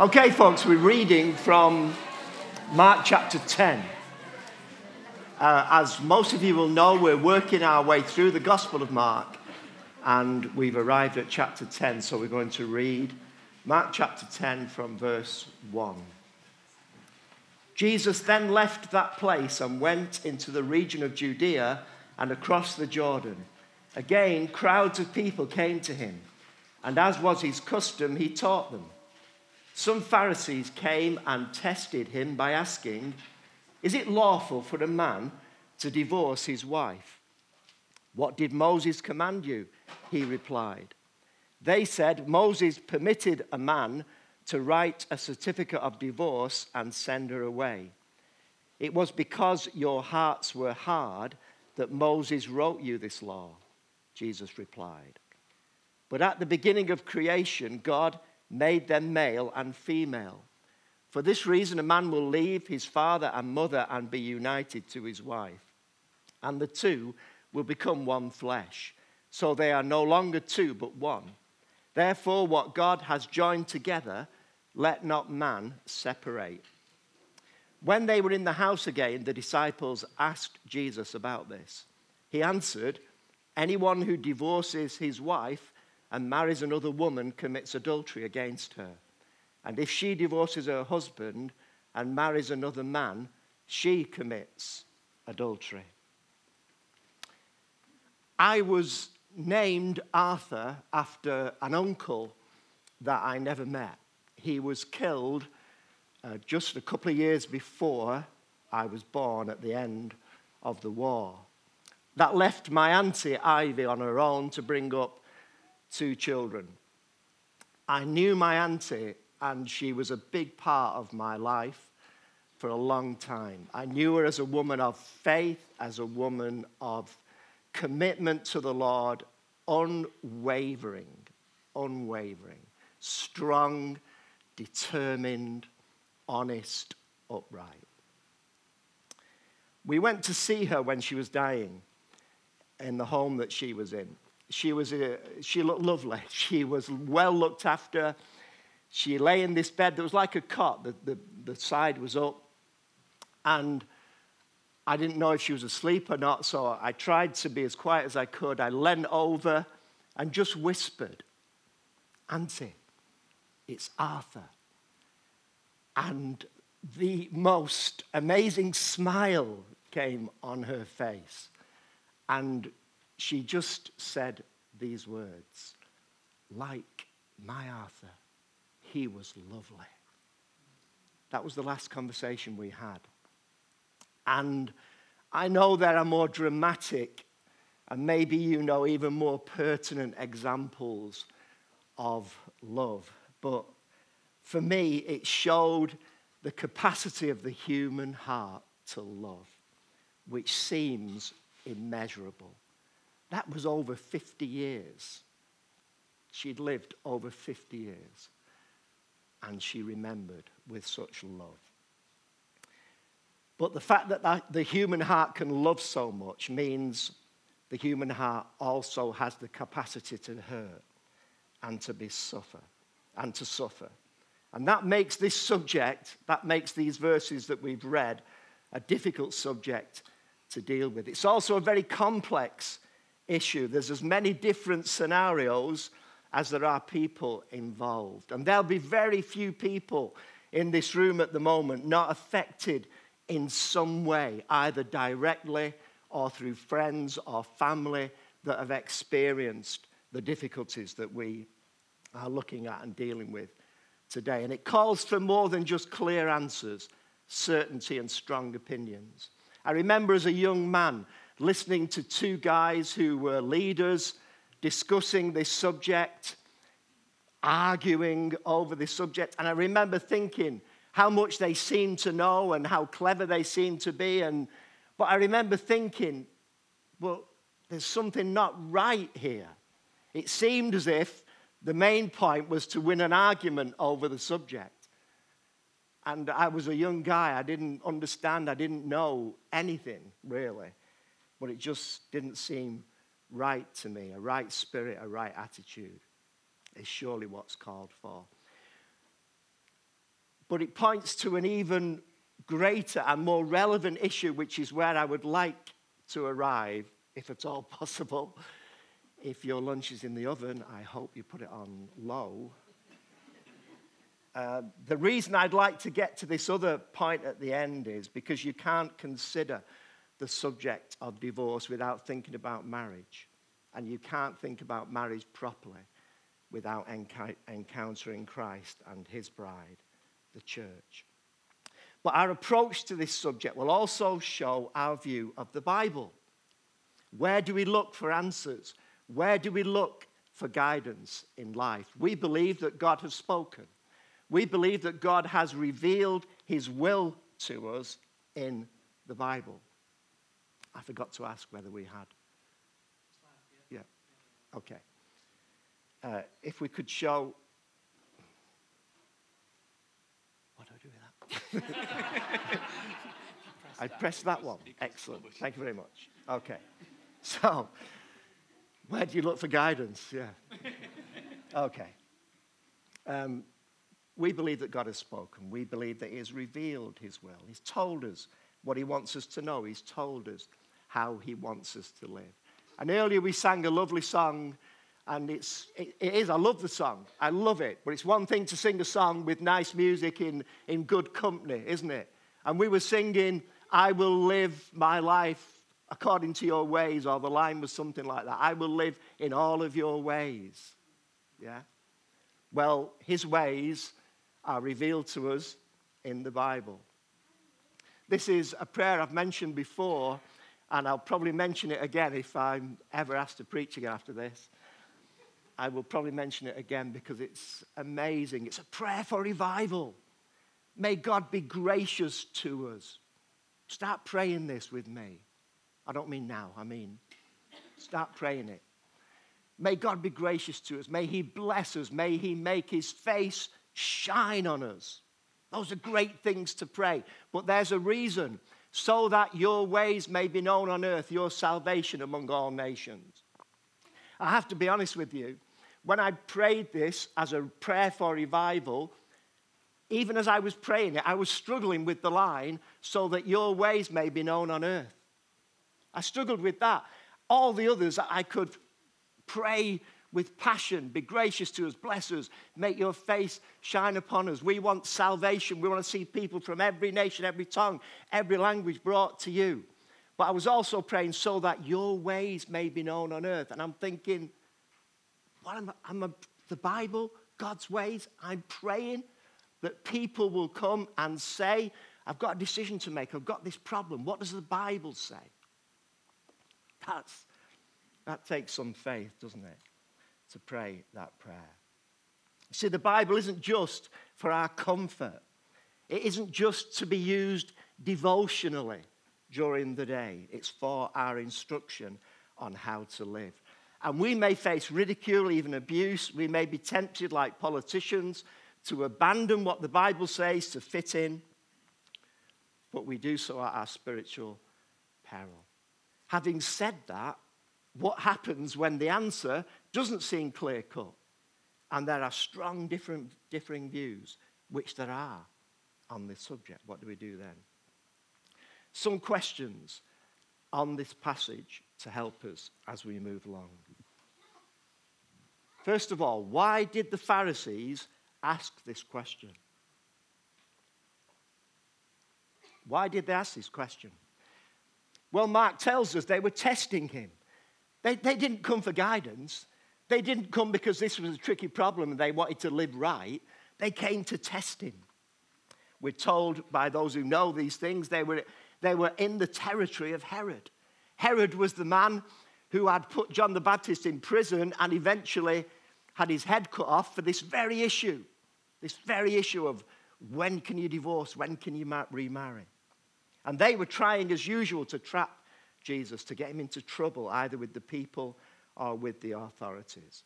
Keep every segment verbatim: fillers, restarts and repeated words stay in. Okay, folks, we're reading from Mark chapter ten. Uh, as most of you will know, we're working our way through the Gospel of Mark, and we've arrived at chapter ten, so we're going to read Mark chapter ten from verse one. Jesus then left that place and went into the region of Judea and across the Jordan. Again, crowds of people came to him, and as was his custom, he taught them. Some Pharisees came and tested him by asking, "Is it lawful for a man to divorce his wife?" "What did Moses command you?" he replied. They said, "Moses permitted a man to write a certificate of divorce and send her away." "It was because your hearts were hard that Moses wrote you this law," Jesus replied. "But at the beginning of creation, God made them male and female. For this reason, a man will leave his father and mother and be united to his wife, and the two will become one flesh. So they are no longer two, but one. Therefore, what God has joined together, let not man separate." When they were in the house again, the disciples asked Jesus about this. He answered, "Anyone who divorces his wife and marries another woman commits adultery against her. And if she divorces her husband and marries another man, she commits adultery." I was named Arthur after an uncle that I never met. He was killed uh, just a couple of years before I was born at the end of the war. That left my auntie Ivy on her own to bring up two children. I knew my auntie, and she was a big part of my life for a long time. I knew her as a woman of faith, as a woman of commitment to the Lord, unwavering, unwavering, strong, determined, honest, upright. We went to see her when she was dying in the home that she was in. She was a, she looked lovely. She was well looked after. She lay in this bed that was like a cot. The, the, the side was up. And I didn't know if she was asleep or not, so I tried to be as quiet as I could. I leaned over and just whispered, "Auntie, it's Arthur." And the most amazing smile came on her face. And she just said these words, "Like my Arthur, he was lovely." That was the last conversation we had. And I know there are more dramatic and maybe, you know, even more pertinent examples of love. But for me, it showed the capacity of the human heart to love, which seems immeasurable. That was over fifty years. She'd lived over fifty years, and she remembered with such love. But the fact that the human heart can love so much means the human heart also has the capacity to hurt and to be suffer, and to suffer. And that makes this subject, that makes these verses that we've read, a difficult subject to deal with. It's also a very complex issue. There's as many different scenarios as there are people involved. And there'll be very few people in this room at the moment not affected in some way, either directly or through friends or family that have experienced the difficulties that we are looking at and dealing with today. And it calls for more than just clear answers, certainty, and strong opinions. I remember as a young man listening to two guys who were leaders discussing this subject, arguing over this subject. And I remember thinking how much they seemed to know and how clever they seemed to be. And But I remember thinking, well, there's something not right here. It seemed as if the main point was to win an argument over the subject. And I was a young guy. I didn't understand. I didn't know anything, really. But it just didn't seem right to me. A right spirit, a right attitude is surely what's called for. but it points to an even greater and more relevant issue, which is where I would like to arrive, if at all possible. If your lunch is in the oven, I hope you put it on low. Uh, the reason I'd like to get to this other point at the end is because you can't consider the subject of divorce without thinking about marriage. And you can't think about marriage properly without enc- encountering Christ and his bride, the church. But our approach to this subject will also show our view of the Bible. Where do we look for answers? Where do we look for guidance in life? We believe that God has spoken. We believe that God has revealed his will to us in the Bible. I forgot to ask whether we had. Yeah. Okay. Uh, if we could show... What do I do with that? I pressed that one. Excellent. Thank you very much. Okay. So, where do you look for guidance? Yeah. Okay. Um, we believe that God has spoken. We believe that he has revealed his will. He's told us what he wants us to know. He's told us how he wants us to live. And earlier we sang a lovely song, and it's, it, it is, I love the song. I love it. But it's one thing to sing a song with nice music in, in good company, isn't it? And we were singing, I will live my life according to your ways, or the line was something like that. I will live in all of your ways. Yeah? Well, his ways are revealed to us in the Bible. This is a prayer I've mentioned before, and I'll probably mention it again if I'm ever asked to preach again after this. I will probably mention it again because it's amazing. It's a prayer for revival. May God be gracious to us. Start praying this with me. I don't mean now, I mean start praying it. May God be gracious to us. May he bless us. May he make his face shine on us. Those are great things to pray. But there's a reason. So that your ways may be known on earth, your salvation among all nations. I have to be honest with you. When I prayed this as a prayer for revival, even as I was praying it, I was struggling with the line, so that your ways may be known on earth. I struggled with that. All the others, I could pray with passion, be gracious to us, bless us, make your face shine upon us. We want salvation. We want to see people from every nation, every tongue, every language brought to you. But I was also praying so that your ways may be known on earth. And I'm thinking, what am I, I'm a, the Bible, God's ways, I'm praying that people will come and say, I've got a decision to make. I've got this problem. What does the Bible say? That's, that takes some faith, doesn't it, to pray that prayer. You see, the Bible isn't just for our comfort. It isn't just to be used devotionally during the day. It's for our instruction on how to live. And we may face ridicule, even abuse. We may be tempted, like politicians, to abandon what the Bible says to fit in. But we do so at our spiritual peril. Having said that, what happens when the answer doesn't seem clear-cut and there are strong different, differing views, which there are, on this subject? What do we do then? Some questions on this passage to help us as we move along. First of all, why did the Pharisees ask this question? Why did they ask this question? Well, Mark tells us they were testing him. They, they didn't come for guidance. They didn't come because this was a tricky problem and they wanted to live right. They came to test him. We're told by those who know these things, they were, they were in the territory of Herod. Herod was the man who had put John the Baptist in prison and eventually had his head cut off for this very issue, this very issue of when can you divorce, when can you remarry? And they were trying, as usual, to trap Jesus, to get him into trouble, either with the people or with the authorities.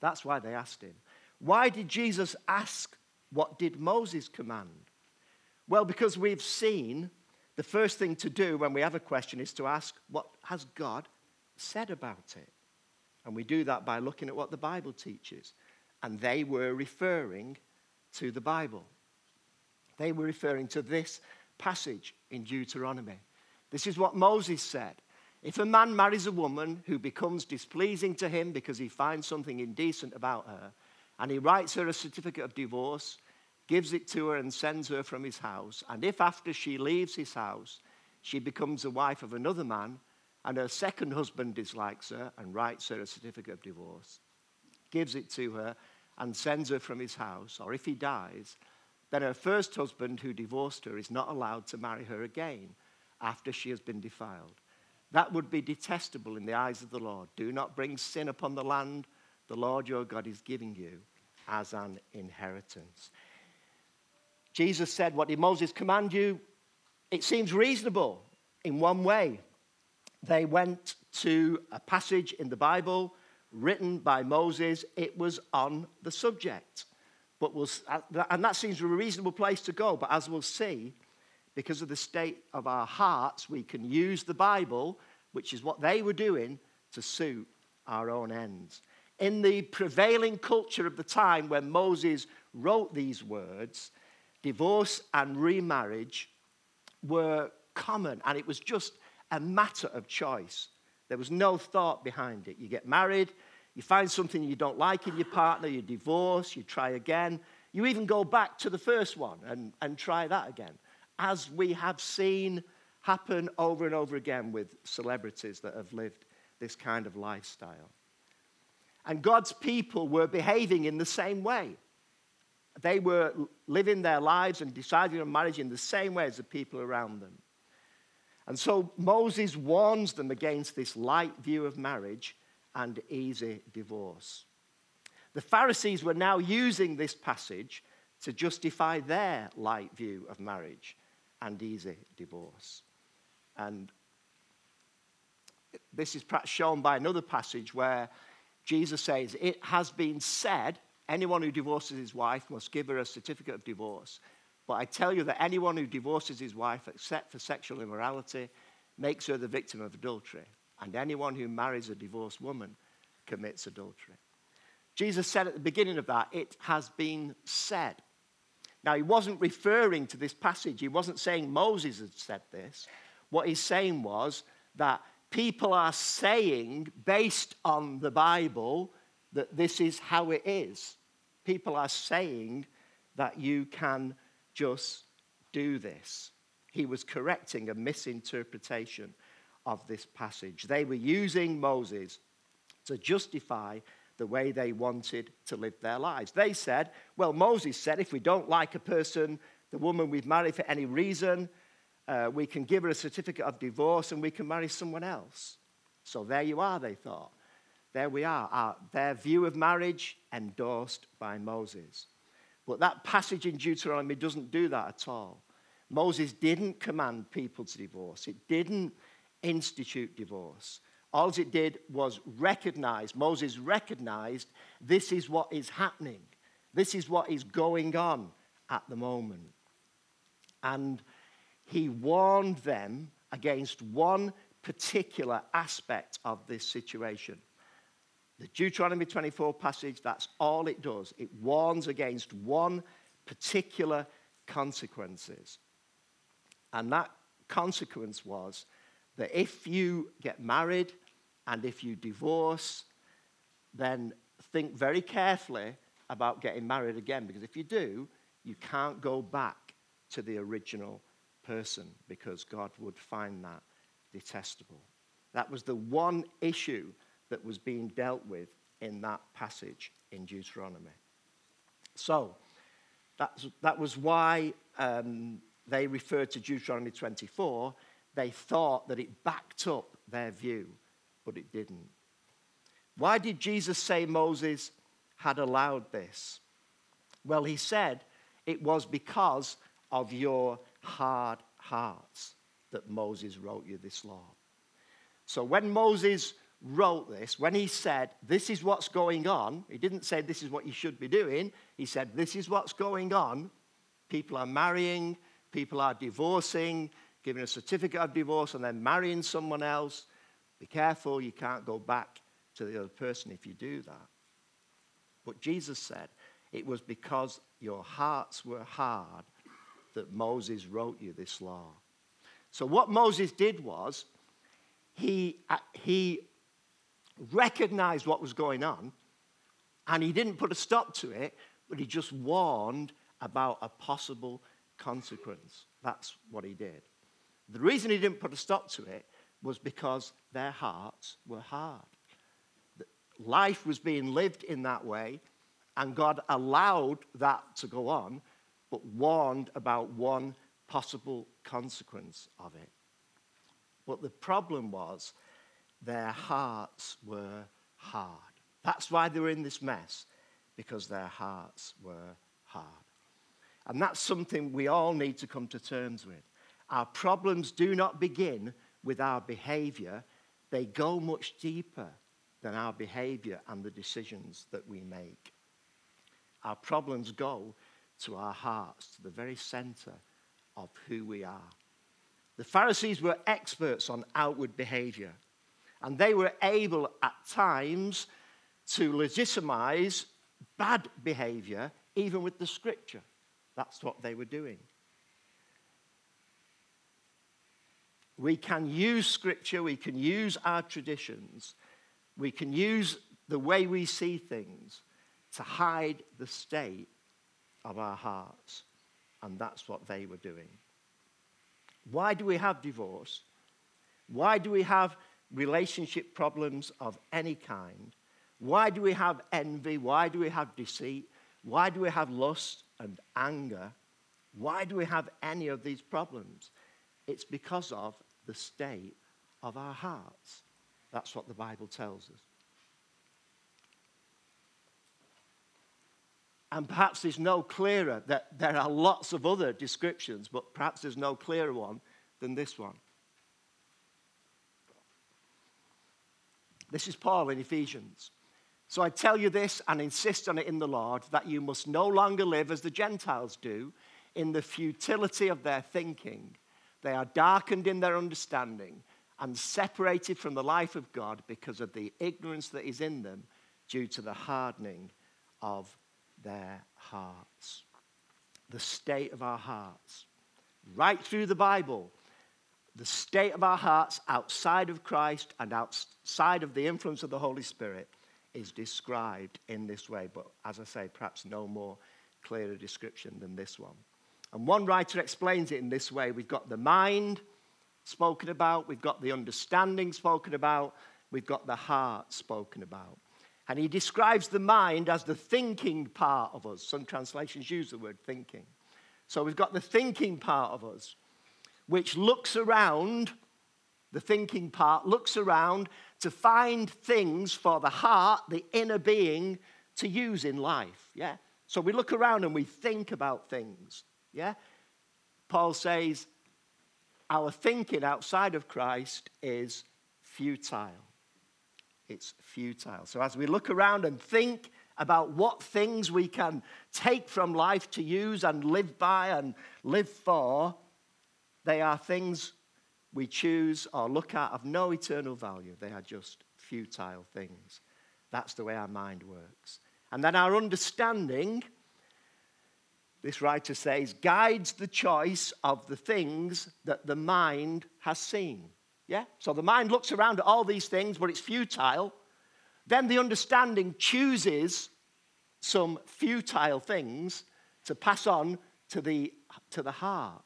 That's why they asked him. Why did Jesus ask, what did Moses command? Well, because we've seen the first thing to do when we have a question is to ask, what has God said about it? And we do that by looking at what the Bible teaches. And they were referring to the Bible. They were referring to this passage in Deuteronomy. This is what Moses said. If a man marries a woman who becomes displeasing to him because he finds something indecent about her, and he writes her a certificate of divorce, gives it to her and sends her from his house, and if after she leaves his house, she becomes the wife of another man, and her second husband dislikes her and writes her a certificate of divorce, gives it to her and sends her from his house, or if he dies, then her first husband who divorced her is not allowed to marry her again after she has been defiled. That would be detestable in the eyes of the Lord. Do not bring sin upon the land the Lord your God is giving you as an inheritance. Jesus said, what did Moses command you? It seems reasonable in one way. They went to a passage in the Bible written by Moses. It was on the subject. But we'll, and that seems a reasonable place to go. But as we'll see, because of the state of our hearts, we can use the Bible, which is what they were doing, to suit our own ends. In the prevailing culture of the time when Moses wrote these words, divorce and remarriage were common, and it was just a matter of choice. There was no thought behind it. You get married, you find something you don't like in your partner, you divorce, you try again. You even go back to the first one and, and try that again, as we have seen happen over and over again with celebrities that have lived this kind of lifestyle. And God's people were behaving in the same way. They were living their lives and deciding on marriage in the same way as the people around them. And so Moses warns them against this light view of marriage and easy divorce. The Pharisees were now using this passage to justify their light view of marriage and easy divorce. And this is perhaps shown by another passage where Jesus says, it has been said, anyone who divorces his wife must give her a certificate of divorce. But I tell you that anyone who divorces his wife, except for sexual immorality, makes her the victim of adultery. And anyone who marries a divorced woman commits adultery. Jesus said at the beginning of that, it has been said. Now, he wasn't referring to this passage. He wasn't saying Moses had said this. What he's saying was that people are saying, based on the Bible, that this is how it is. People are saying that you can just do this. He was correcting a misinterpretation of this passage. They were using Moses to justify the way they wanted to live their lives. They said, well, Moses said, if we don't like a person, the woman we've married for any reason, uh, we can give her a certificate of divorce and we can marry someone else. So there you are, they thought. There we are. Our, their view of marriage endorsed by Moses. But that passage in Deuteronomy doesn't do that at all. Moses didn't command people to divorce. It didn't institute divorce. All it did was recognize, Moses recognized, this is what is happening. This is what is going on at the moment. And he warned them against one particular aspect of this situation. The Deuteronomy twenty-four passage, that's all it does. It warns against one particular consequences. And that consequence was that if you get married, and if you divorce, then think very carefully about getting married again. Because if you do, you can't go back to the original person because God would find that detestable. That was the one issue that was being dealt with in that passage in Deuteronomy. So that's, that was why um, they referred to Deuteronomy twenty-four. They thought that it backed up their view. But it didn't. Why did Jesus say Moses had allowed this? Well, he said it was because of your hard hearts that Moses wrote you this law. So when Moses wrote this, when he said, this is what's going on, he didn't say this is what you should be doing. He said, this is what's going on. People are marrying, people are divorcing, giving a certificate of divorce and then marrying someone else. Be careful, you can't go back to the other person if you do that. But Jesus said it was because your hearts were hard that Moses wrote you this law. So what Moses did was he, he recognized what was going on, and he didn't put a stop to it, but he just warned about a possible consequence. That's what he did. The reason he didn't put a stop to it was because their hearts were hard. Life was being lived in that way, and God allowed that to go on, but warned about one possible consequence of it. But the problem was their hearts were hard. That's why they were in this mess, because their hearts were hard. And that's something we all need to come to terms with. Our problems do not begin with our behavior. They go much deeper than our behavior and the decisions that we make. Our problems go to our hearts, to the very center of who we are. The Pharisees were experts on outward behavior, and they were able at times to legitimize bad behavior, even with the scripture. That's what they were doing. We can use scripture, we can use our traditions, we can use the way we see things to hide the state of our hearts. And that's what they were doing. Why do we have divorce? Why do we have relationship problems of any kind? Why do we have envy? Why do we have deceit? Why do we have lust and anger? Why do we have any of these problems? It's because of the state of our hearts. That's what the Bible tells us. And perhaps there's no clearer, that there are lots of other descriptions, but perhaps there's no clearer one than this one. This is Paul in Ephesians. So I tell you this and insist on it in the Lord, that you must no longer live as the Gentiles do in the futility of their thinking. They are darkened in their understanding and separated from the life of God because of the ignorance that is in them due to the hardening of their hearts. The state of our hearts. Right through the Bible, the state of our hearts outside of Christ and outside of the influence of the Holy Spirit is described in this way. But as I say, perhaps no more clearer description than this one. And one writer explains it in this way. We've got the mind spoken about, we've got the understanding spoken about, we've got the heart spoken about. And he describes the mind as the thinking part of us. Some translations use the word thinking. So we've got the thinking part of us, which looks around, the thinking part looks around to find things for the heart, the inner being, to use in life. Yeah? So we look around and we think about things. Yeah? Paul says, our thinking outside of Christ is futile. It's futile. So as we look around and think about what things we can take from life to use and live by and live for, they are things we choose or look at of no eternal value. They are just futile things. That's the way our mind works. And then our understanding, this writer says, guides the choice of the things that the mind has seen. Yeah? So the mind looks around at all these things, but it's futile. Then the understanding chooses some futile things to pass on to the, to the heart.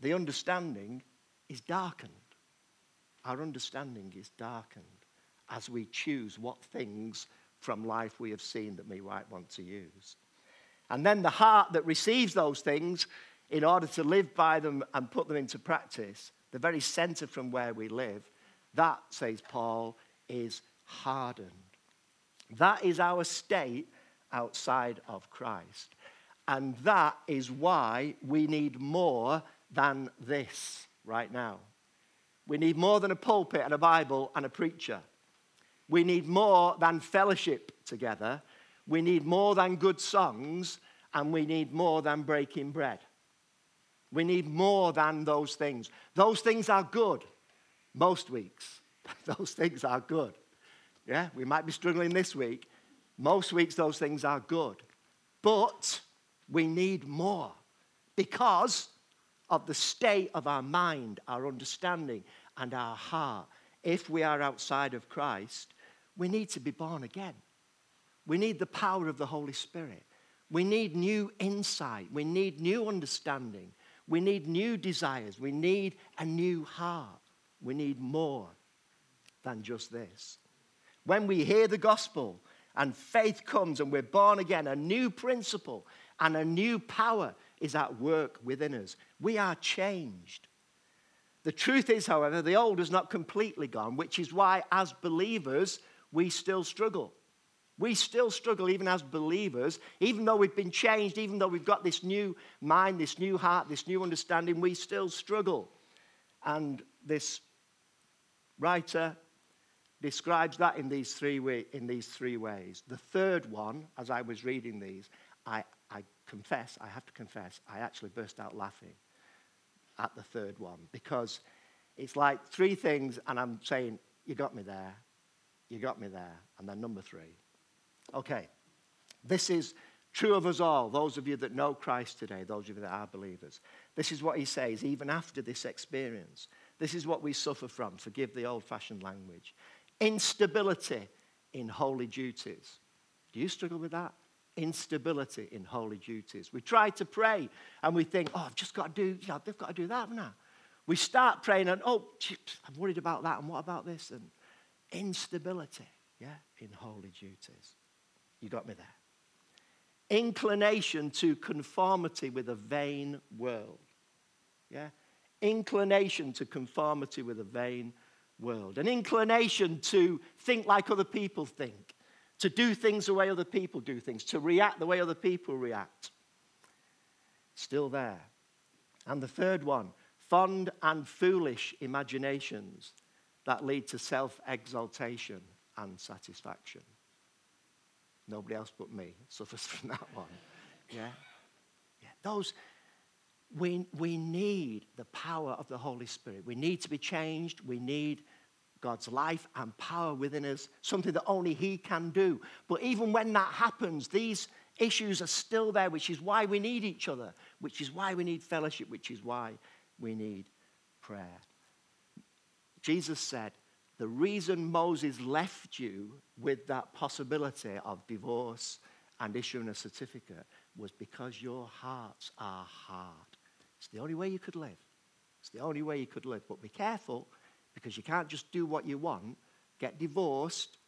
The understanding is darkened. Our understanding is darkened as we choose what things from life we have seen that we might want to use. And then the heart that receives those things in order to live by them and put them into practice, the very center from where we live, that, says Paul, is hardened. That is our state outside of Christ. And that is why we need more than this right now. We need more than a pulpit and a Bible and a preacher. We need more than fellowship together. We need more than good songs, and we need more than breaking bread. We need more than those things. Those things are good most weeks. Those things are good. Yeah, we might be struggling this week. Most weeks, those things are good. But we need more because of the state of our mind, our understanding, and our heart. If we are outside of Christ, we need to be born again. We need the power of the Holy Spirit. We need new insight. We need new understanding. We need new desires. We need a new heart. We need more than just this. When we hear the gospel and faith comes and we're born again, a new principle and a new power is at work within us. We are changed. The truth is, however, the old is not completely gone, which is why as believers, we still struggle. We still struggle even as believers, even though we've been changed, even though we've got this new mind, this new heart, this new understanding, we still struggle. And this writer describes that in these three way, in these three ways. The third one, as I was reading these, I, I confess, I have to confess, I actually burst out laughing at the third one, because it's like three things and I'm saying, you got me there, you got me there, and then number three. Okay, this is true of us all, those of you that know Christ today, those of you that are believers. This is what he says, even after this experience. This is what we suffer from, forgive the old-fashioned language. Instability in holy duties. Do you struggle with that? Instability in holy duties. We try to pray and we think, oh, I've just got to do, you know, they've got to do that, haven't I? We start praying and, oh, I'm worried about that, and what about this? And instability, yeah, in holy duties. You got me there. Inclination to conformity with a vain world. Yeah? Inclination to conformity with a vain world. An inclination to think like other people think. To do things the way other people do things. To react the way other people react. Still there. And the third one. Fond and foolish imaginations that lead to self-exaltation and satisfaction. Nobody else but me suffers from that one. Yeah? Yeah. Those, we, we need the power of the Holy Spirit. We need to be changed. We need God's life and power within us, something that only he can do. But even when that happens, these issues are still there, which is why we need each other, which is why we need fellowship, which is why we need prayer. Jesus said, the reason Moses left you with that possibility of divorce and issuing a certificate was because your hearts are hard. It's the only way you could live. It's the only way you could live. But be careful, because you can't just do what you want, get divorced,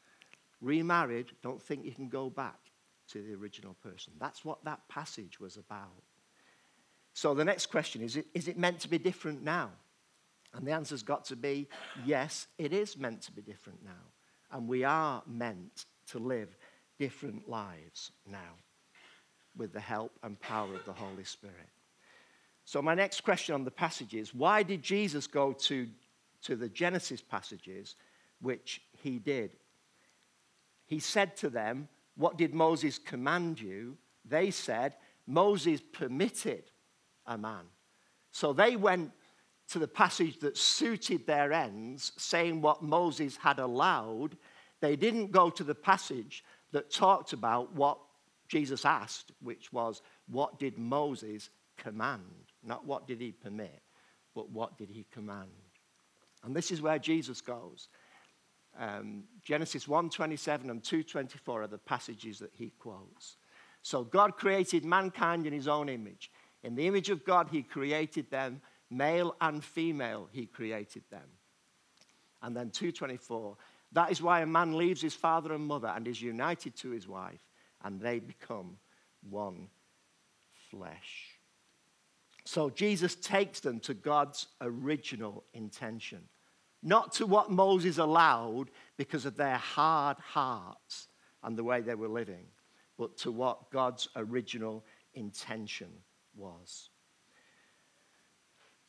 remarried, don't think you can go back to the original person. That's what that passage was about. So the next question is, is it meant to be different now? And the answer's got to be, yes, it is meant to be different now. And we are meant to live different lives now with the help and power of the Holy Spirit. So my next question on the passage is, why did Jesus go to, to the Genesis passages, which he did? He said to them, what did Moses command you? They said, Moses permitted a man. So they went to the passage that suited their ends, saying what Moses had allowed. They didn't go to the passage that talked about what Jesus asked, which was, what did Moses command? Not what did he permit, but what did he command? And this is where Jesus goes. Um, Genesis one twenty-seven and two twenty-four are the passages that he quotes. So God created mankind in his own image. In the image of God, he created them. Male and female, he created them. And then two twenty-four, that is why a man leaves his father and mother and is united to his wife, and they become one flesh. So Jesus takes them to God's original intention, not to what Moses allowed because of their hard hearts and the way they were living, but to what God's original intention was.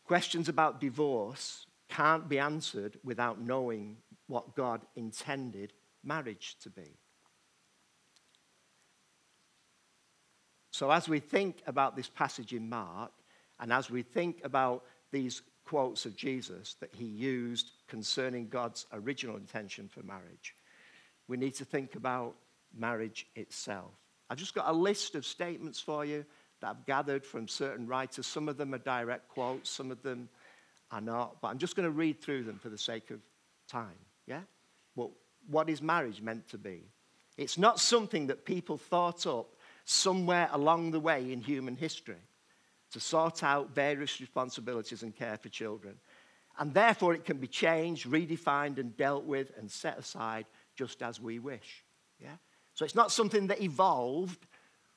Questions about divorce can't be answered without knowing what God intended marriage to be. So as we think about this passage in Mark, and as we think about these quotes of Jesus that he used concerning God's original intention for marriage, we need to think about marriage itself. I've just got a list of statements for you that I've gathered from certain writers. Some of them are direct quotes, some of them are not, but I'm just going to read through them for the sake of time, yeah? But what is marriage meant to be? It's not something that people thought up somewhere along the way in human history to sort out various responsibilities and care for children. And therefore, it can be changed, redefined, and dealt with and set aside just as we wish, yeah? So it's not something that evolved,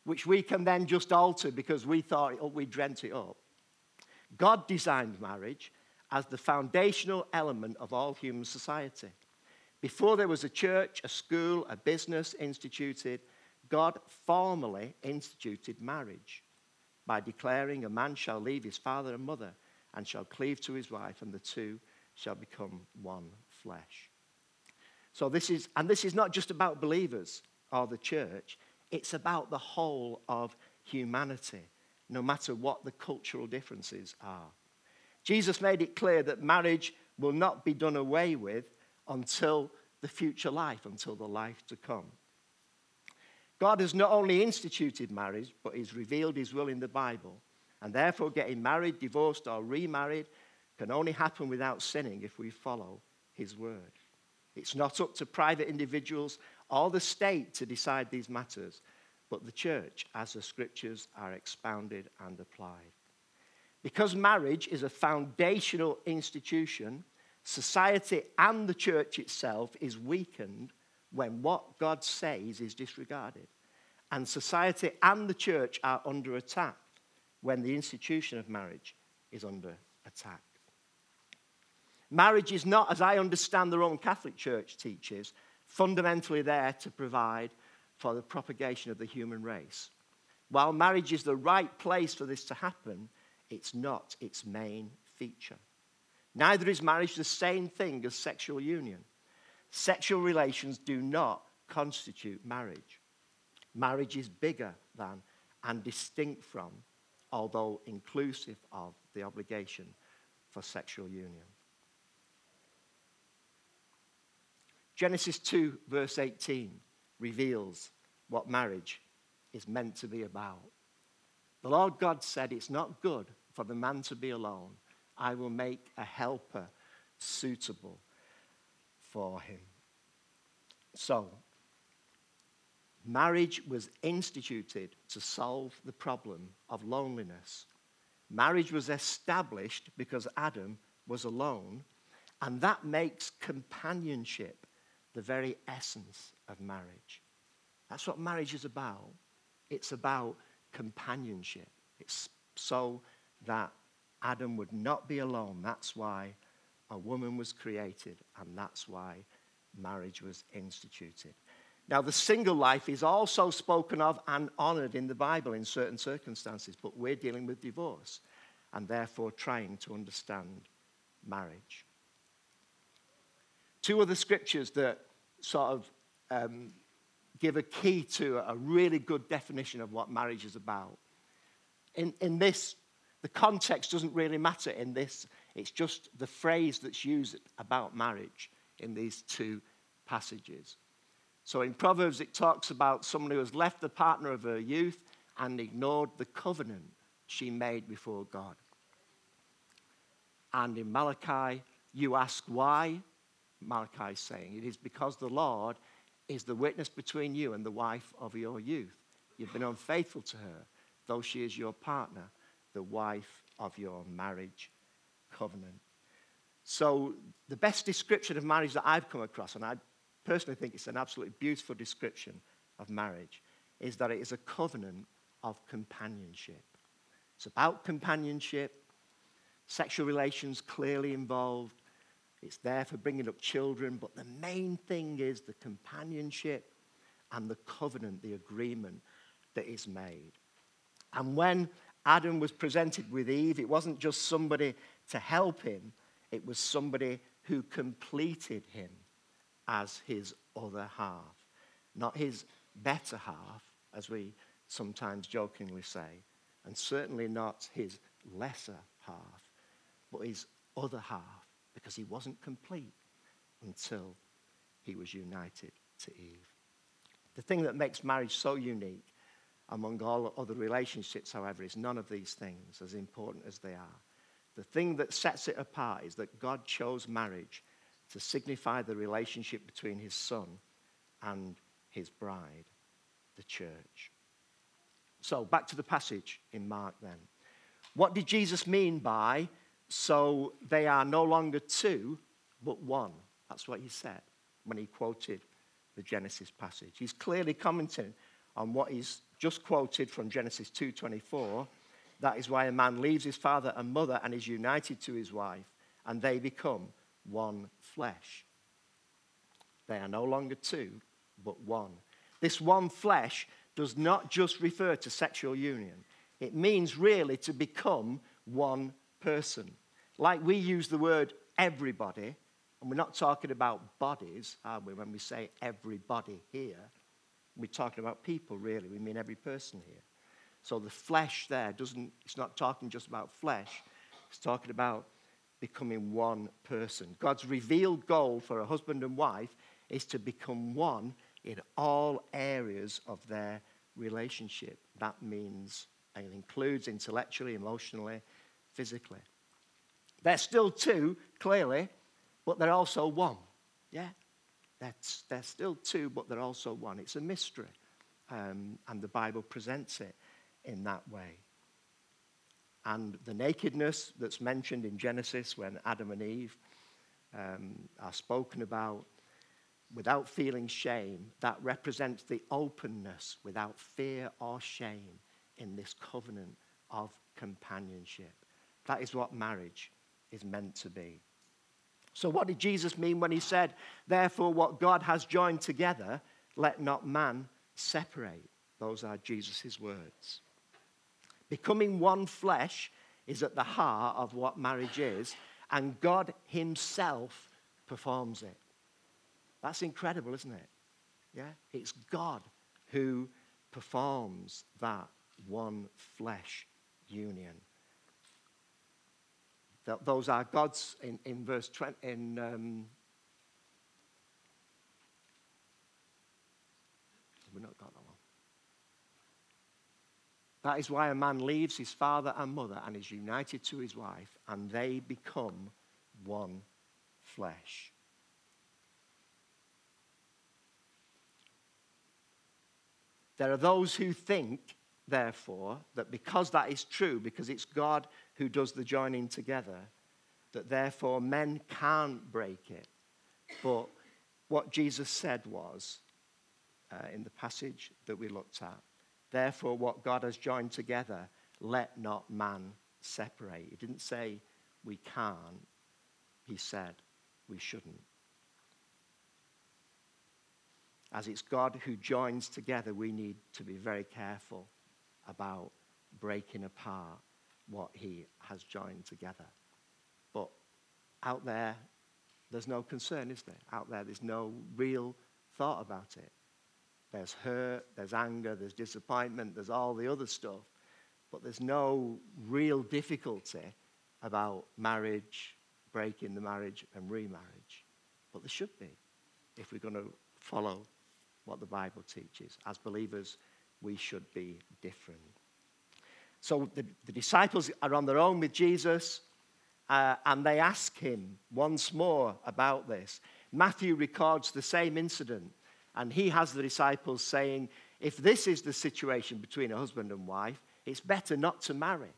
which we can then just alter because we thought it up, we dreamt it up. God designed marriage as the foundational element of all human society. Before there was a church, a school, a business instituted, God formally instituted marriage by declaring a man shall leave his father and mother and shall cleave to his wife, and the two shall become one flesh. So this is, and this is not just about believers or the church, it's about the whole of humanity, no matter what the cultural differences are. Jesus made it clear that marriage will not be done away with until the future life, until the life to come. God has not only instituted marriage, but he's revealed his will in the Bible, and therefore getting married, divorced, or remarried can only happen without sinning if we follow his word. It's not up to private individuals or the state to decide these matters, but the church, as the scriptures are expounded and applied. Because marriage is a foundational institution, society and the church itself is weakened when what God says is disregarded. And society and the church are under attack when the institution of marriage is under attack. Marriage is not, as I understand the Roman Catholic Church teaches, fundamentally there to provide for the propagation of the human race. While marriage is the right place for this to happen, it's not its main feature. Neither is marriage the same thing as sexual union. Sexual relations do not constitute marriage. Marriage is bigger than and distinct from, although inclusive of, the obligation for sexual union. Genesis two, verse eighteen, reveals what marriage is meant to be about. The Lord God said, "It's not good for the man to be alone. I will make a helper suitable for him." So, marriage was instituted to solve the problem of loneliness. Marriage was established because Adam was alone, and that makes companionship the very essence of marriage. That's what marriage is about. It's about companionship. It's so that Adam would not be alone. That's why a woman was created, and that's why marriage was instituted. Now, the single life is also spoken of and honored in the Bible in certain circumstances, but we're dealing with divorce and therefore trying to understand marriage. Two other scriptures that sort of um, give a key to a really good definition of what marriage is about. In, in this, the context doesn't really matter in this. It's just the phrase that's used about marriage in these two passages. So in Proverbs, it talks about someone who has left the partner of her youth and ignored the covenant she made before God. And in Malachi, you ask why? Malachi is saying, it is because the Lord is the witness between you and the wife of your youth. You've been unfaithful to her, though she is your partner, the wife of your marriage covenant. So the best description of marriage that I've come across, and I personally think it's an absolutely beautiful description of marriage, is that it is a covenant of companionship. It's about companionship, sexual relations clearly involved. It's there for bringing up children, but the main thing is the companionship and the covenant, the agreement that is made. And when Adam was presented with Eve, it wasn't just somebody to help him, it was somebody who completed him as his other half. Not his better half, as we sometimes jokingly say, and certainly not his lesser half, but his other half. Because he wasn't complete until he was united to Eve. The thing that makes marriage so unique among all other relationships, however, is none of these things, as important as they are. The thing that sets it apart is that God chose marriage to signify the relationship between his son and his bride, the church. So back to the passage in Mark then. What did Jesus mean by, so they are no longer two, but one? That's what he said when he quoted the Genesis passage. He's clearly commenting on what he's just quoted from Genesis two twenty-four. That is why a man leaves his father and mother and is united to his wife, and they become one flesh. They are no longer two, but one. This one flesh does not just refer to sexual union. It means really to become one person. Like we use the word everybody, and we're not talking about bodies, are we, when we say everybody here? We're talking about people, really. We mean every person here. So the flesh there doesn't, it's not talking just about flesh. It's talking about becoming one person. God's revealed goal for a husband and wife is to become one in all areas of their relationship. That means, and it includes intellectually, emotionally, physically. They're still two, clearly, but they're also one. Yeah? That's, they're still two, but they're also one. It's a mystery, um, and the Bible presents it in that way. And the nakedness that's mentioned in Genesis when Adam and Eve um, are spoken about without feeling shame, that represents the openness without fear or shame in this covenant of companionship. That is what marriage is meant to be. So what did Jesus mean when he said, therefore what God has joined together, let not man separate? Those are Jesus' words. Becoming one flesh is at the heart of what marriage is, and God himself performs it. That's incredible, isn't it? Yeah, it's God who performs that one flesh union. Those are God's, in, in verse twenty, in, um, we've not got that one. That is why a man leaves his father and mother and is united to his wife, and they become one flesh. There are those who think, therefore, that because that is true, because it's God who does the joining together, that therefore men can't break it. But what Jesus said was, uh, in the passage that we looked at, therefore what God has joined together, let not man separate. He didn't say we can't. He said we shouldn't. As it's God who joins together, we need to be very careful about breaking apart what he has joined together. But out there, there's no concern, is there? Out there, there's no real thought about it. There's hurt, there's anger, there's disappointment, there's all the other stuff, but there's no real difficulty about marriage, breaking the marriage and remarriage. But there should be, if we're going to follow what the Bible teaches. As believers, we should be different. So the, the disciples are on their own with Jesus, uh, and they ask him once more about this. Matthew records the same incident, and he has the disciples saying, if this is the situation between a husband and wife, it's better not to marry.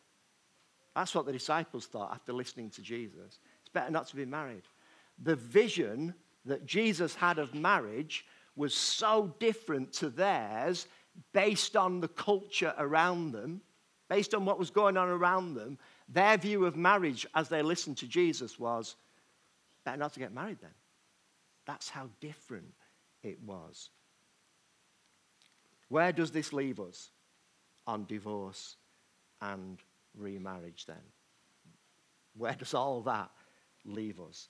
That's what the disciples thought after listening to Jesus. It's better not to be married. The vision that Jesus had of marriage was so different to theirs, based on the culture around them, based on what was going on around them. Their view of marriage as they listened to Jesus was, better not to get married then. That's how different it was. Where does this leave us on divorce and remarriage then? Where does all that leave us?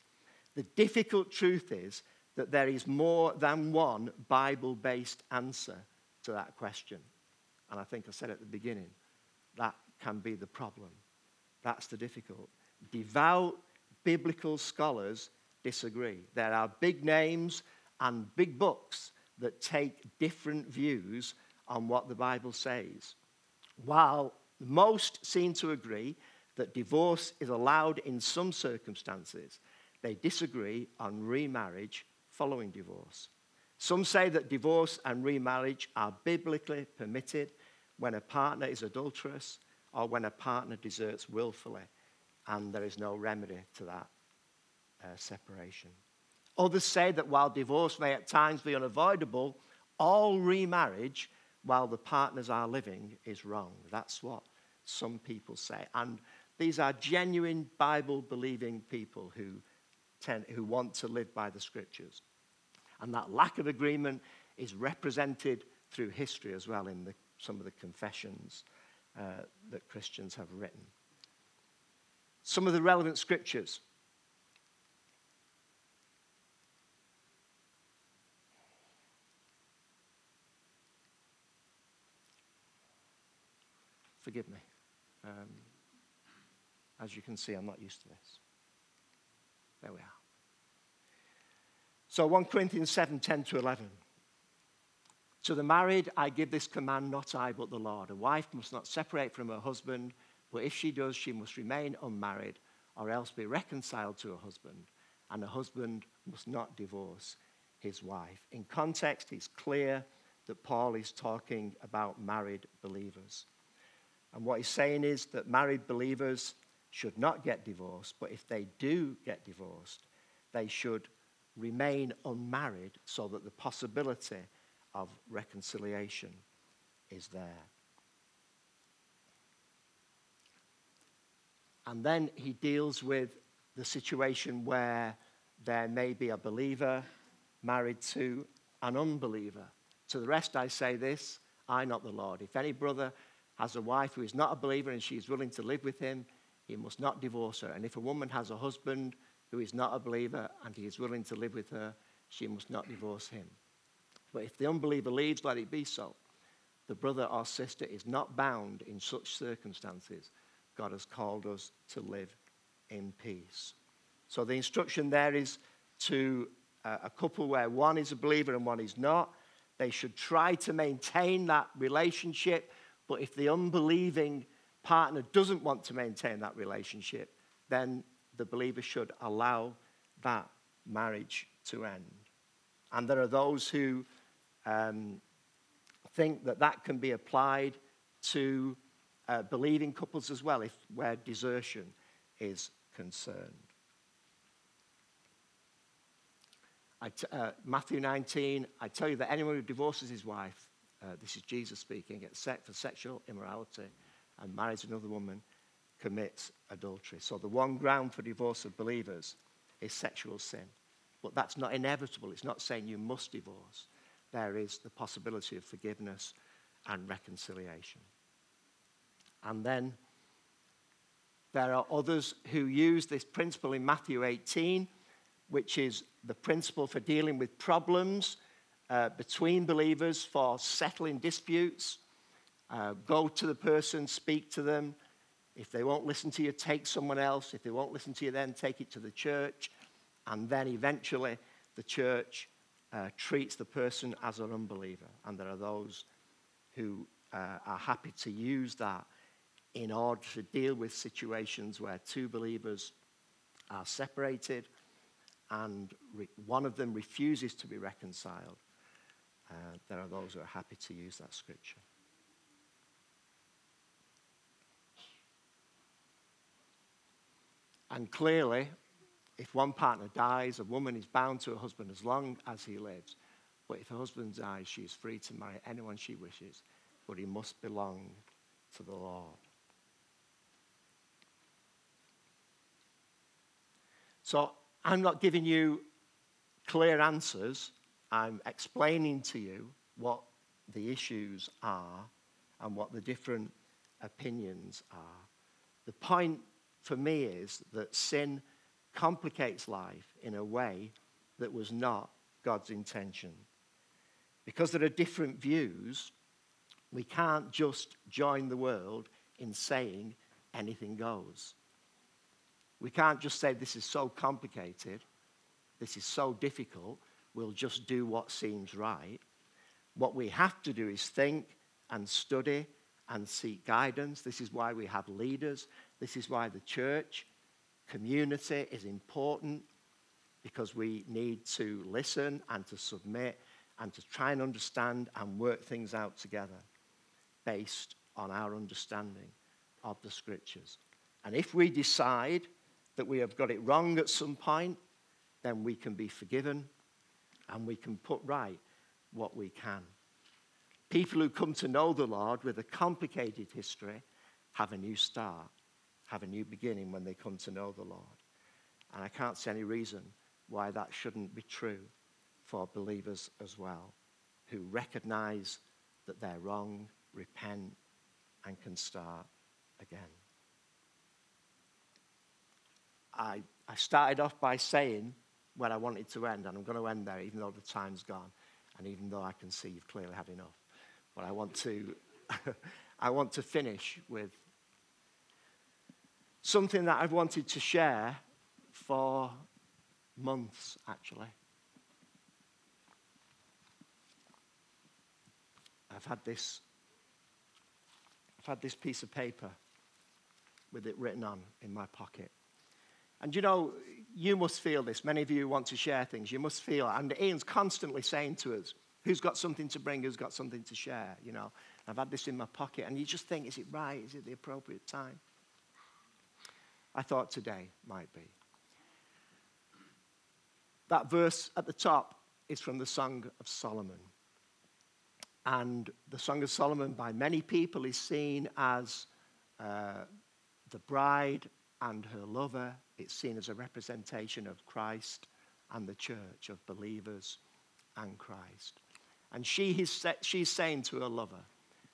The difficult truth is that there is more than one Bible-based answer to that question. And I think I said at the beginning, that can be the problem. That's the difficult. Devout biblical scholars disagree. There are big names and big books that take different views on what the Bible says. While most seem to agree that divorce is allowed in some circumstances, they disagree on remarriage following divorce. Some say that divorce and remarriage are biblically permitted when a partner is adulterous or when a partner deserts willfully, and there is no remedy to that uh, separation. Others say that while divorce may at times be unavoidable, all remarriage while the partners are living is wrong. That's what some people say. And these are genuine Bible-believing people who tend, who want to live by the Scriptures. And that lack of agreement is represented through history as well in the, some of the confessions uh, that Christians have written. Some of the relevant Scriptures. Forgive me. Um, as you can see, I'm not used to this. There we are. So First Corinthians seven, ten to eleven. To the married, I give this command, not I, but the Lord. A wife must not separate from her husband, but if she does, she must remain unmarried or else be reconciled to her husband. And a husband must not divorce his wife. In context, it's clear that Paul is talking about married believers. And what he's saying is that married believers should not get divorced, but if they do get divorced, they should remain unmarried so that the possibility of reconciliation is there. And then he deals with the situation where there may be a believer married to an unbeliever. To the rest I say this, I, not the Lord. If any brother has a wife who is not a believer and she is willing to live with him, he must not divorce her. And if a woman has a husband who is not a believer and he is willing to live with her, she must not divorce him. But if the unbeliever leaves, let it be so. The brother or sister is not bound in such circumstances. God has called us to live in peace. So the instruction there is to a couple where one is a believer and one is not. They should try to maintain that relationship, but if the unbelieving partner doesn't want to maintain that relationship, then the believer should allow that marriage to end. And there are those who um, think that that can be applied to uh, believing couples as well, if where desertion is concerned. I t- uh, Matthew nineteen, I tell you that anyone who divorces his wife, Uh, this is Jesus speaking, except for sexual immorality and marries another woman, commits adultery. So the one ground for divorce of believers is sexual sin. But that's not inevitable. It's not saying you must divorce. There is the possibility of forgiveness and reconciliation. And then there are others who use this principle in Matthew eighteen, which is the principle for dealing with problems Uh, between believers for settling disputes. Uh, go to the person, speak to them. If they won't listen to you, take someone else. If they won't listen to you, then take it to the church. And then eventually the church uh, treats the person as an unbeliever. And there are those who uh, are happy to use that in order to deal with situations where two believers are separated and re- one of them refuses to be reconciled. Uh, there are those who are happy to use that scripture. And clearly, if one partner dies, a woman is bound to her husband as long as he lives. But if her husband dies, she is free to marry anyone she wishes, but he must belong to the Lord. So I'm not giving you clear answers. I'm explaining to you what the issues are and what the different opinions are. The point for me is that sin complicates life in a way that was not God's intention. Because there are different views, we can't just join the world in saying anything goes. We can't just say this is so complicated, this is so difficult, we'll just do what seems right. What we have to do is think and study and seek guidance. This is why we have leaders. This is why the church community is important, because we need to listen and to submit and to try and understand and work things out together based on our understanding of the scriptures. And if we decide that we have got it wrong at some point, then we can be forgiven and we can put right what we can. People who come to know the Lord with a complicated history have a new start, have a new beginning when they come to know the Lord. And I can't see any reason why that shouldn't be true for believers as well, who recognize that they're wrong, repent, and can start again. I, I started off by saying where I wanted to end, and I'm going to end there, even though the time's gone, and even though I can see you've clearly had enough. But I want to, I want to finish with something that I've wanted to share for months, actually. I've had this, I've had this piece of paper with it written on in my pocket. And you know, you must feel this. Many of you who want to share things, you must feel. And Ian's constantly saying to us, who's got something to bring, who's got something to share, you know. I've had this in my pocket, and you just think, is it right? Is it the appropriate time? I thought today might be. That verse at the top is from the Song of Solomon. And the Song of Solomon, by many people, is seen as uh, the bride and her lover. It's seen as a representation of Christ and the church, of believers and Christ. And she is, she's saying to her lover,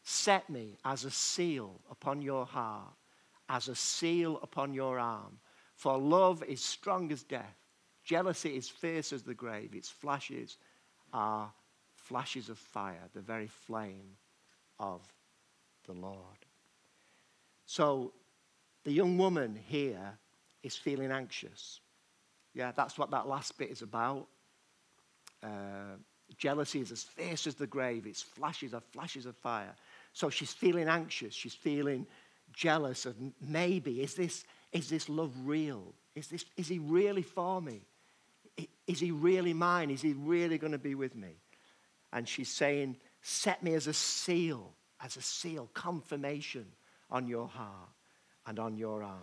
set me as a seal upon your heart, as a seal upon your arm. For love is strong as death. Jealousy is fierce as the grave. Its flashes are flashes of fire, the very flame of the Lord. So the young woman here is feeling anxious. Yeah, that's what that last bit is about. Uh, jealousy is as fierce as the grave. Its flashes are flashes of fire. So she's feeling anxious. She's feeling jealous of maybe, is this, is this love real? Is this, is he really for me? Is he really mine? Is he really going to be with me? And she's saying, set me as a seal, as a seal, confirmation on your heart and on your arm.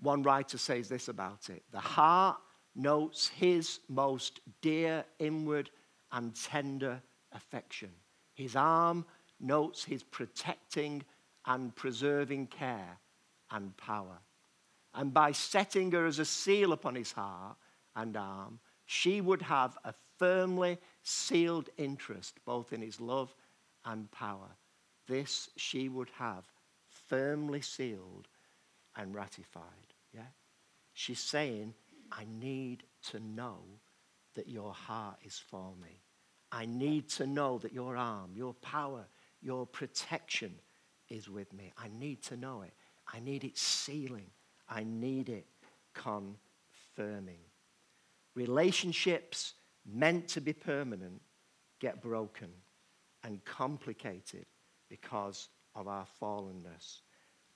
One writer says this about it. The heart notes his most dear inward and tender affection. His arm notes his protecting and preserving care and power. And by setting her as a seal upon his heart and arm, she would have a firmly sealed interest both in his love and power. This she would have firmly sealed and ratified. Yeah? She's saying, I need to know that your heart is for me. I need to know that your arm, your power, your protection is with me. I need to know it. I need it sealing. I need it confirming. Relationships meant to be permanent get broken and complicated because of our fallenness.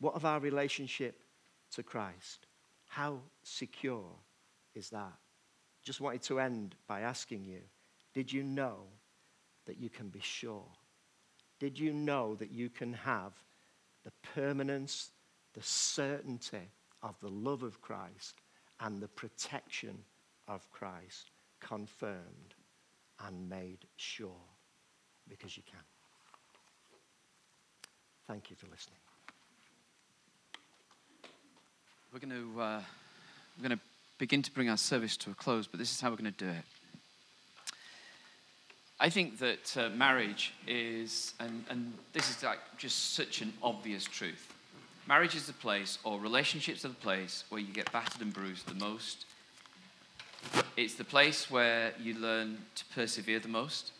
What of our relationship to Christ? How secure is that? Just wanted to end by asking you, did you know that you can be sure? Did you know that you can have the permanence, the certainty of the love of Christ and the protection of Christ confirmed and made sure? Because you can. Thank you for listening. We're going to uh, we're going to begin to bring our service to a close, but this is how we're going to do it. I think that uh, marriage is, and and this is like just such an obvious truth. Marriage is the place, or relationships are the place, where you get battered and bruised the most. It's the place where you learn to persevere the most.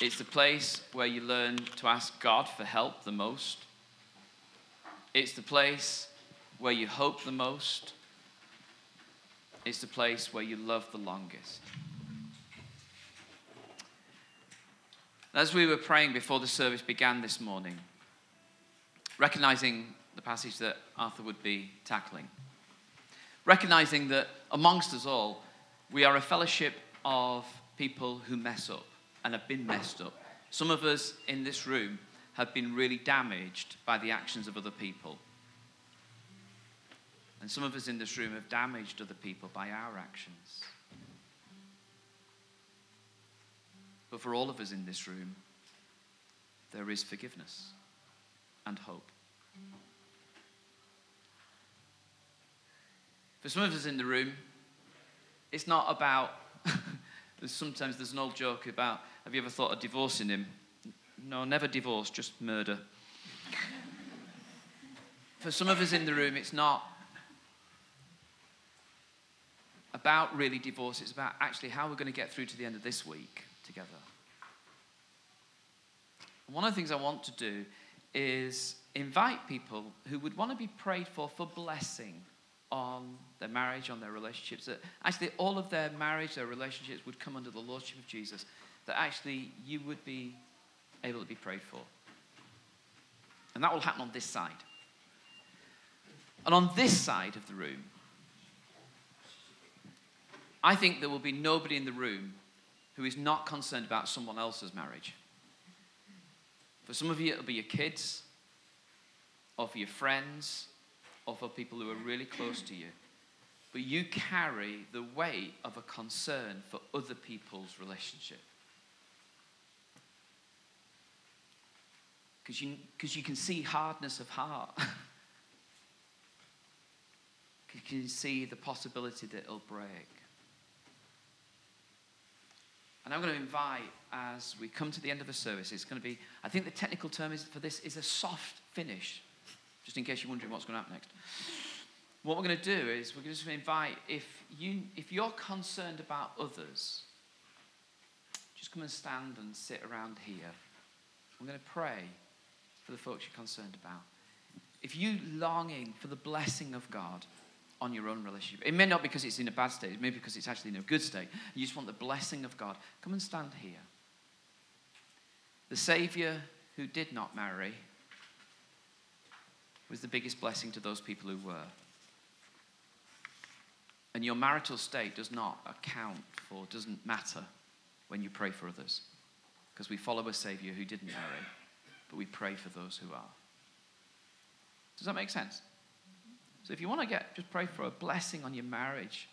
It's the place where you learn to ask God for help the most. It's the place where you hope the most. It's the place where you love the longest. As we were praying before the service began this morning, recognizing the passage that Arthur would be tackling, recognizing that amongst us all, we are a fellowship of people who mess up and have been messed up. Some of us in this room have been really damaged by the actions of other people. And some of us in this room have damaged other people by our actions. But for all of us in this room, there is forgiveness and hope. For some of us in the room, it's not about, sometimes there's an old joke about, have you ever thought of divorcing him? No, never divorce, just murder. For some of us in the room, it's not about really divorce, it's about actually how we're going to get through to the end of this week together. One of the things I want to do is invite people who would want to be prayed for for blessing on their marriage, on their relationships, that actually all of their marriage, their relationships would come under the Lordship of Jesus, that actually you would be able to be prayed for. And that will happen on this side. And on this side of the room, I think there will be nobody in the room who is not concerned about someone else's marriage. For some of you, it'll be your kids, or for your friends, or for people who are really close to you. But you carry the weight of a concern for other people's relationship. Because you, because you can see hardness of heart. You can see the possibility that it'll break. And I'm going to invite, as we come to the end of the service, it's going to be, I think the technical term is for this is a soft finish, just in case you're wondering what's going to happen next. What we're going to do is we're just going to invite, if, you, if you're concerned about others, just come and stand and sit around here. We're going to pray for the folks you're concerned about. If you're longing for the blessing of God on your own relationship, it may not because it's in a bad state, it may be because it's actually in a good state, you just want the blessing of God, come and stand here. The Saviour who did not marry was the biggest blessing to those people who were. And your marital state does not account for, doesn't matter when you pray for others, because we follow a Saviour who didn't marry, but we pray for those who are. Does that make sense? So if you want to get, just pray for a blessing on your marriage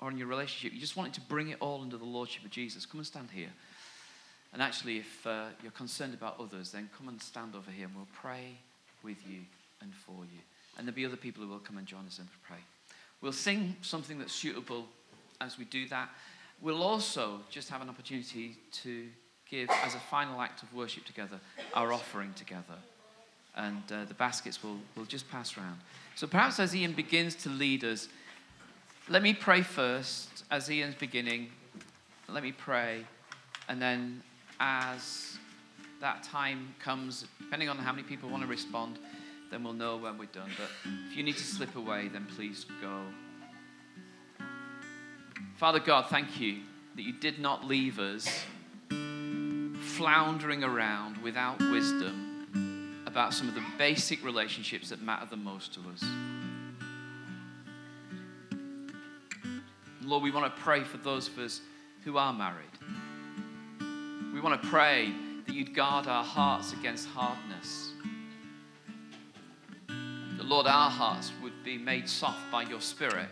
or on your relationship. You just want it to bring it all under the Lordship of Jesus. Come and stand here. And actually, if uh, you're concerned about others, then come and stand over here and we'll pray with you and for you. And there'll be other people who will come and join us and pray. We'll sing something that's suitable as we do that. We'll also just have an opportunity to give, as a final act of worship together, our offering together. And uh, the baskets will, will just pass around. So perhaps as Ian begins to lead us, let me pray first. As Ian's beginning, let me pray. And then as that time comes, depending on how many people want to respond, then we'll know when we're done. But if you need to slip away, then please go. Father God, thank you that you did not leave us floundering around without wisdom about some of the basic relationships that matter the most to us. Lord, we want to pray for those of us who are married. We want to pray that you'd guard our hearts against hardness. That, Lord, our hearts would be made soft by your Spirit,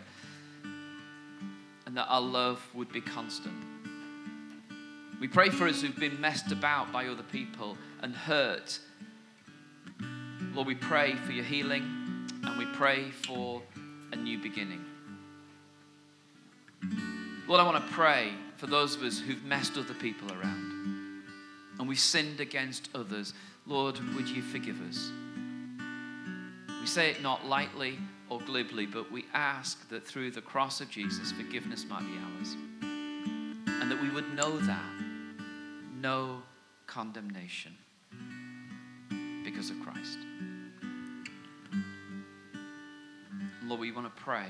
and that our love would be constant. We pray for us who've been messed about by other people and hurt. Lord, we pray for your healing, and we pray for a new beginning. Lord, I want to pray for those of us who've messed other people around, and we've sinned against others. Lord, would you forgive us? We say it not lightly or glibly, but we ask that through the cross of Jesus, forgiveness might be ours, and that we would know that, no condemnation because of Christ. Lord, we want to pray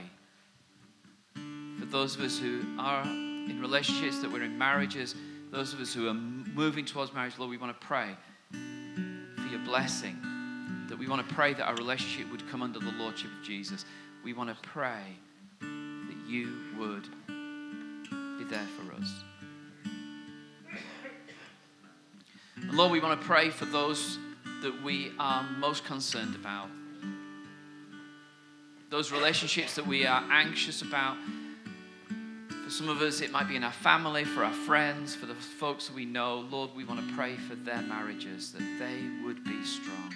for those of us who are in relationships, that we're in marriages, those of us who are moving towards marriage, Lord, we want to pray for your blessing, that we want to pray that our relationship would come under the Lordship of Jesus. We want to pray that you would be there for us. And Lord, we want to pray for those that we are most concerned about, those relationships that we are anxious about. For some of us, it might be in our family, for our friends, for the folks that we know. Lord, we want to pray for their marriages, that they would be strong.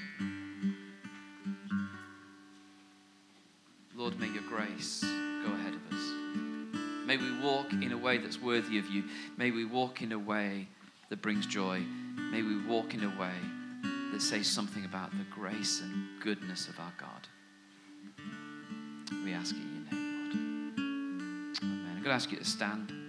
Lord, may your grace go ahead of us. May we walk in a way that's worthy of you. May we walk in a way that brings joy. May we walk in a way that says something about the grace and goodness of our God. We ask it in your name, Lord. Amen. I'm going to ask you to stand.